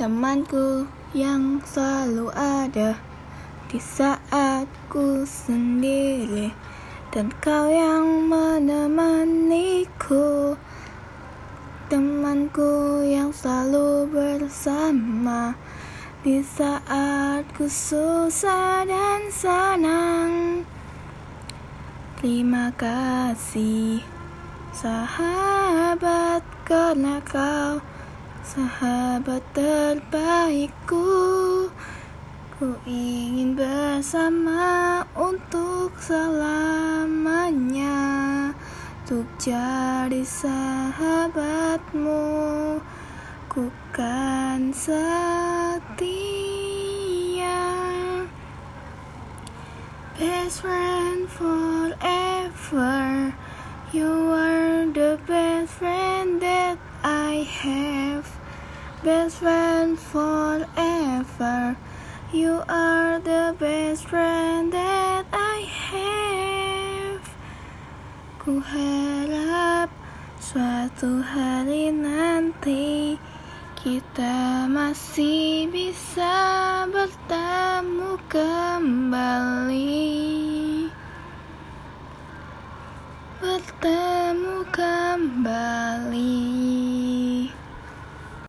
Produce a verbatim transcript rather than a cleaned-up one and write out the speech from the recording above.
temanku yang selalu ada di saat ku sendiri, dan kau yang menemaniku, temanku yang selalu bersama di saat ku susah dan senang. Terima kasih sahabat, karena kau sahabat terbaikku. Ku ingin bersama untuk selamanya, untuk jadi sahabatmu. Ku kan setia, best friend forever. You are the best friend that I have, best friend forever. You are the best friend that I have. Ku harap suatu hari nanti kita masih bisa bertemu kembali, bertemu kembali.